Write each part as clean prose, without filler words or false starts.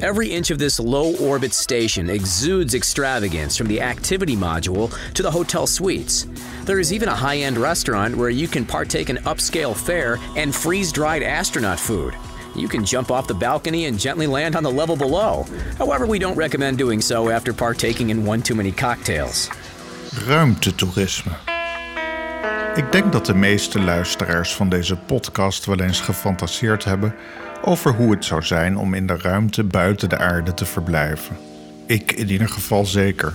Every inch of this low-orbit station exudes extravagance from the activity module to the hotel suites. There is even a high-end restaurant where you can partake in upscale fare and freeze-dried astronaut food. You can jump off the balcony and gently land on the level below. However, we don't recommend doing so after partaking in one too many cocktails. Ruimtetoerisme. Ik denk dat de meeste luisteraars van deze podcast wel eens gefantaseerd hebben over hoe het zou zijn om in de ruimte buiten de aarde te verblijven. Ik in ieder geval zeker.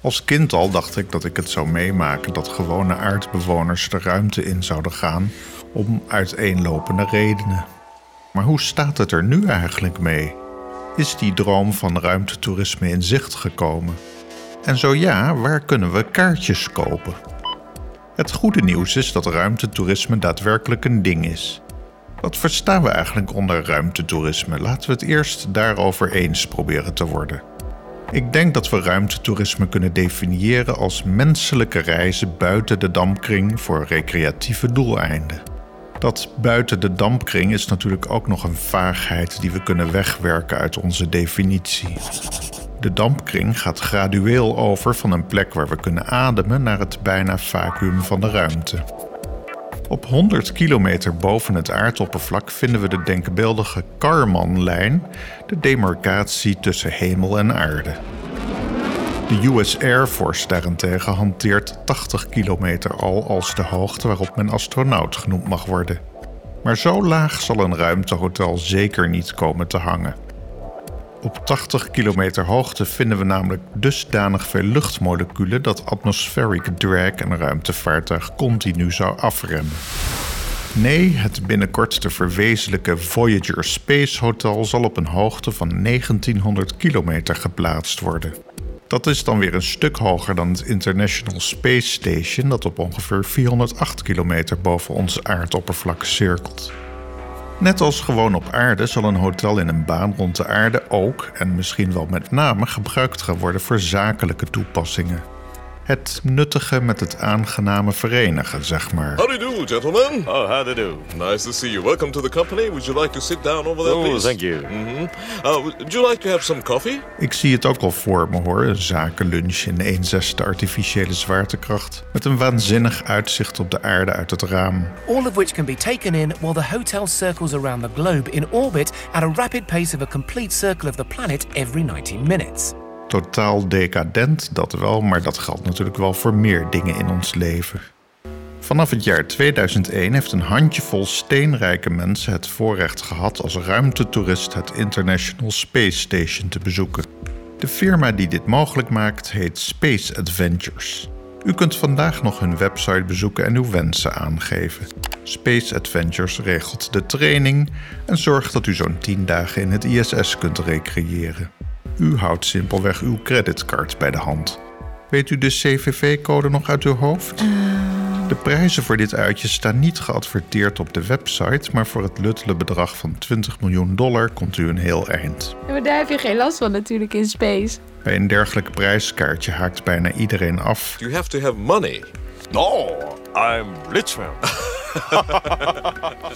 Als kind al dacht ik dat ik het zou meemaken dat gewone aardbewoners de ruimte in zouden gaan om uiteenlopende redenen. Maar hoe staat het er nu eigenlijk mee? Is die droom van ruimtetoerisme in zicht gekomen? En zo ja, waar kunnen we kaartjes kopen? Het goede nieuws is dat ruimtetoerisme daadwerkelijk een ding is. Wat verstaan we eigenlijk onder ruimtetoerisme? Laten we het eerst daarover eens proberen te worden. Ik denk dat we ruimtetoerisme kunnen definiëren als menselijke reizen buiten de dampkring voor recreatieve doeleinden. Dat buiten de dampkring is natuurlijk ook nog een vaagheid die we kunnen wegwerken uit onze definitie. De dampkring gaat gradueel over van een plek waar we kunnen ademen naar het bijna vacuüm van de ruimte. Op 100 kilometer boven het aardoppervlak vinden we de denkbeeldige Kármánlijn, de demarcatie tussen hemel en aarde. De US Air Force daarentegen hanteert 80 kilometer al als de hoogte waarop men astronaut genoemd mag worden. Maar zo laag zal een ruimtehotel zeker niet komen te hangen. Op 80 kilometer hoogte vinden we namelijk dusdanig veel luchtmoleculen dat atmospheric drag een ruimtevaartuig continu zou afremmen. Nee, het binnenkort te verwezenlijken Voyager Space Hotel zal op een hoogte van 1900 kilometer geplaatst worden. Dat is dan weer een stuk hoger dan het International Space Station dat op ongeveer 408 kilometer boven ons aardoppervlak cirkelt. Net als gewoon op aarde zal een hotel in een baan rond de aarde ook, en misschien wel met name, gebruikt gaan worden voor zakelijke toepassingen. Het nuttige met het aangename verenigen, zeg maar. Howdy do, gentlemen. Oh, howdy do. Nice to see you. Welcome to the company. Would you like to sit down over there, please? Oh, thank you. Mm-hmm. Would you like to have some coffee? Ik zie het ook al voor me, hoor. Een zakenlunch in 1/6 artificiële zwaartekracht. Met een waanzinnig uitzicht op de aarde uit het raam. All of which can be taken in while the hotel circles around the globe in orbit at a rapid pace of a complete circle of the planet every 19 minutes. Totaal decadent, dat wel, maar dat geldt natuurlijk wel voor meer dingen in ons leven. Vanaf het jaar 2001 heeft een handjevol steenrijke mensen het voorrecht gehad als ruimtetoerist het International Space Station te bezoeken. De firma die dit mogelijk maakt heet Space Adventures. U kunt vandaag nog hun website bezoeken en uw wensen aangeven. Space Adventures regelt de training en zorgt dat u zo'n 10 dagen in het ISS kunt recreëren. U houdt simpelweg uw creditcard bij de hand. Weet u de CVV-code nog uit uw hoofd? De prijzen voor dit uitje staan niet geadverteerd op de website, maar voor het luttele bedrag van $20 miljoen komt u een heel eind. Ja, maar daar heb je geen last van natuurlijk in space. Bij een dergelijk prijskaartje haakt bijna iedereen af. You have to have money. No, I'm rich man.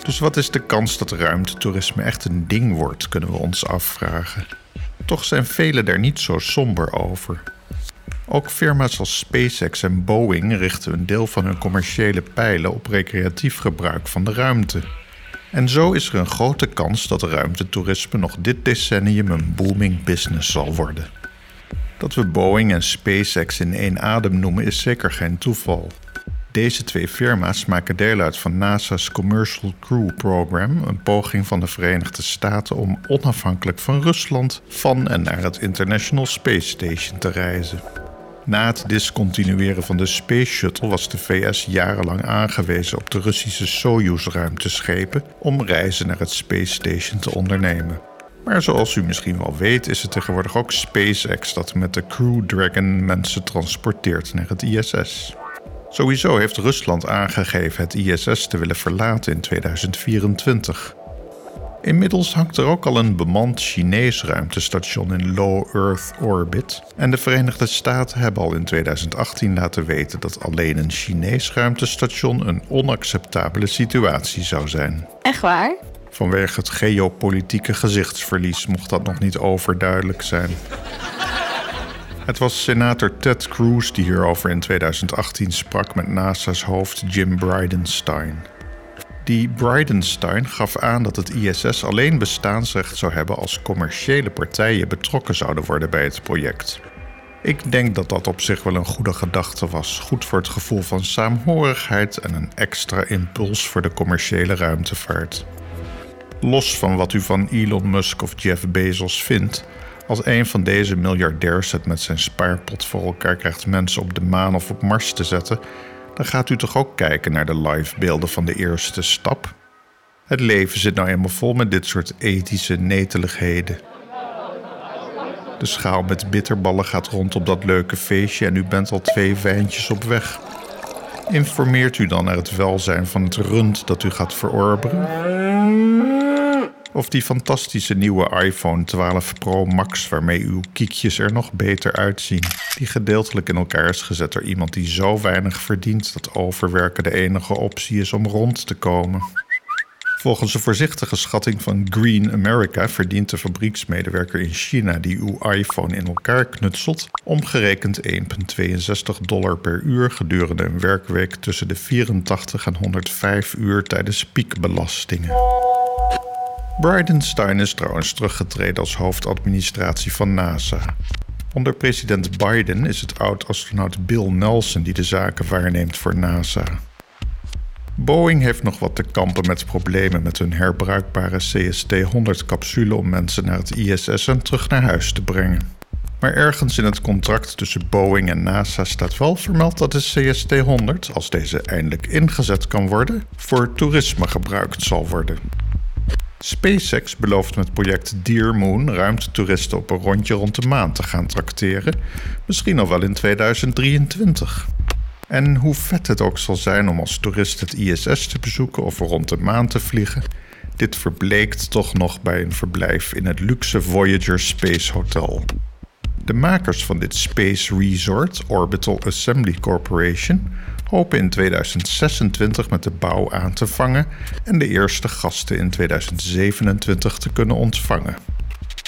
Dus wat is de kans dat ruimtetoerisme echt een ding wordt, kunnen we ons afvragen. Toch zijn velen daar niet zo somber over. Ook firma's als SpaceX en Boeing richten een deel van hun commerciële pijlen op recreatief gebruik van de ruimte. En zo is er een grote kans dat ruimtetoerisme nog dit decennium een booming business zal worden. Dat we Boeing en SpaceX in één adem noemen is zeker geen toeval. Deze twee firma's maken deel uit van NASA's Commercial Crew Program, een poging van de Verenigde Staten om onafhankelijk van Rusland van en naar het International Space Station te reizen. Na het discontinueren van de Space Shuttle was de VS jarenlang aangewezen op de Russische Soyuz-ruimteschepen om reizen naar het Space Station te ondernemen. Maar zoals u misschien wel weet is het tegenwoordig ook SpaceX dat met de Crew Dragon mensen transporteert naar het ISS. Sowieso heeft Rusland aangegeven het ISS te willen verlaten in 2024. Inmiddels hangt er ook al een bemand Chinees ruimtestation in low Earth orbit. En de Verenigde Staten hebben al in 2018 laten weten dat alleen een Chinees ruimtestation een onacceptabele situatie zou zijn. Echt waar? vanwege het geopolitieke gezichtsverlies, mocht dat nog niet overduidelijk zijn. Het was senator Ted Cruz die hierover in 2018 sprak met NASA's hoofd Jim Bridenstine. Die Bridenstine gaf aan dat het ISS alleen bestaansrecht zou hebben als commerciële partijen betrokken zouden worden bij het project. Ik denk dat dat op zich wel een goede gedachte was, goed voor het gevoel van saamhorigheid en een extra impuls voor de commerciële ruimtevaart. Los van wat u van Elon Musk of Jeff Bezos vindt, als een van deze miljardairs het met zijn spaarpot voor elkaar krijgt mensen op de maan of op Mars te zetten, dan gaat u toch ook kijken naar de livebeelden van de eerste stap? Het leven zit nou eenmaal vol met dit soort ethische neteligheden. De schaal met bitterballen gaat rond op dat leuke feestje en u bent al 2 wijntjes op weg. Informeert u dan naar het welzijn van het rund dat u gaat verorberen? Of die fantastische nieuwe iPhone 12 Pro Max waarmee uw kiekjes er nog beter uitzien, die gedeeltelijk in elkaar is gezet door iemand die zo weinig verdient dat overwerken de enige optie is om rond te komen. Volgens een voorzichtige schatting van Green America verdient de fabrieksmedewerker in China die uw iPhone in elkaar knutselt omgerekend $1,62 per uur gedurende een werkweek tussen de 84 en 105 uur tijdens piekbelastingen. Bridenstine is trouwens teruggetreden als hoofdadministratie van NASA. Onder president Biden is het oud-astronaut Bill Nelson die de zaken waarneemt voor NASA. Boeing heeft nog wat te kampen met problemen met hun herbruikbare CST-100 capsule om mensen naar het ISS en terug naar huis te brengen. Maar ergens in het contract tussen Boeing en NASA staat wel vermeld dat de CST-100, als deze eindelijk ingezet kan worden, voor toerisme gebruikt zal worden. SpaceX belooft met project Dear Moon ruimtetoeristen op een rondje rond de maan te gaan trakteren, misschien al wel in 2023. En hoe vet het ook zal zijn om als toerist het ISS te bezoeken of rond de maan te vliegen, dit verbleekt toch nog bij een verblijf in het luxe Voyager Space Hotel. De makers van dit space resort, Orbital Assembly Corporation, hopen in 2026 met de bouw aan te vangen en de eerste gasten in 2027 te kunnen ontvangen.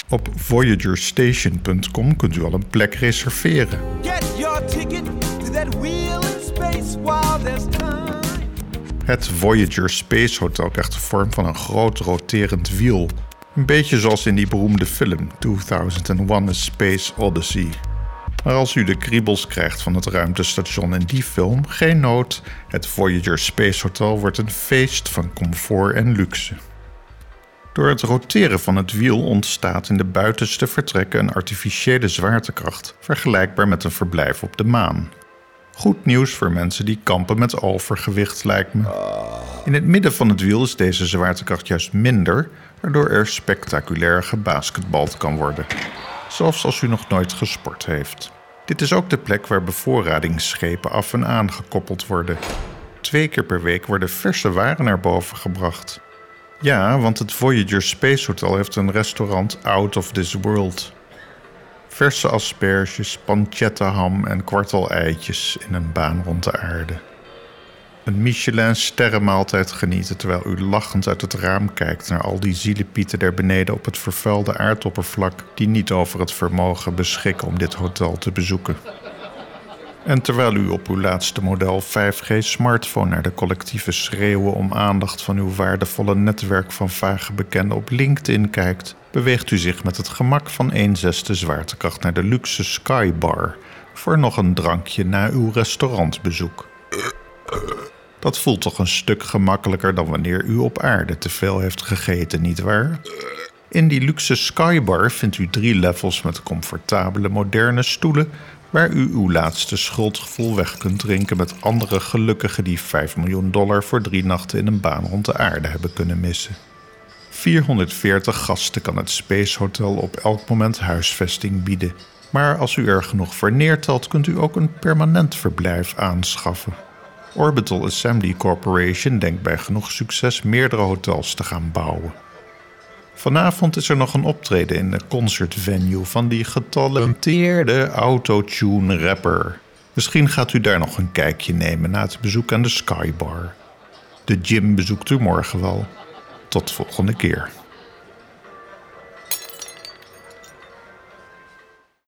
Op voyagerstation.com kunt u al een plek reserveren. Het Voyager Space Hotel krijgt de vorm van een groot roterend wiel. Een beetje zoals in die beroemde film 2001: A Space Odyssey. Maar als u de kriebels krijgt van het ruimtestation in die film, geen nood. Het Voyager Space Hotel wordt een feest van comfort en luxe. Door het roteren van het wiel ontstaat in de buitenste vertrekken een artificiële zwaartekracht, vergelijkbaar met een verblijf op de maan. Goed nieuws voor mensen die kampen met overgewicht, lijkt me. In het midden van het wiel is deze zwaartekracht juist minder, waardoor er spectaculair gebasketbald kan worden. Zelfs als u nog nooit gesport heeft. Dit is ook de plek waar bevoorradingsschepen af en aan gekoppeld worden. 2 keer per week worden verse waren naar boven gebracht. Ja, want het Voyager Space Hotel heeft een restaurant out of this world. Verse asperges, pancetta ham en kwartel-eitjes in een baan rond de aarde. Een Michelin-sterrenmaaltijd genieten terwijl u lachend uit het raam kijkt naar al die zielepieten daar beneden op het vervuilde aardoppervlak die niet over het vermogen beschikken om dit hotel te bezoeken. En terwijl u op uw laatste model 5G-smartphone naar de collectieve schreeuwen om aandacht van uw waardevolle netwerk van vage bekenden op LinkedIn kijkt, beweegt u zich met het gemak van 1/6 zwaartekracht naar de luxe Skybar voor nog een drankje na uw restaurantbezoek. Dat voelt toch een stuk gemakkelijker dan wanneer u op aarde te veel heeft gegeten, nietwaar? In die luxe Skybar vindt u 3 levels met comfortabele moderne stoelen waar u uw laatste schuldgevoel weg kunt drinken met andere gelukkigen die $5 miljoen voor 3 nachten in een baan rond de aarde hebben kunnen missen. 440 gasten kan het Space Hotel op elk moment huisvesting bieden. Maar als u er genoeg voor neertelt, kunt u ook een permanent verblijf aanschaffen. Orbital Assembly Corporation denkt bij genoeg succes meerdere hotels te gaan bouwen. Vanavond is er nog een optreden in de concertvenue van die getalenteerde autotune-rapper. Misschien gaat u daar nog een kijkje nemen na het bezoek aan de Skybar. De gym bezoekt u morgen wel. Tot volgende keer.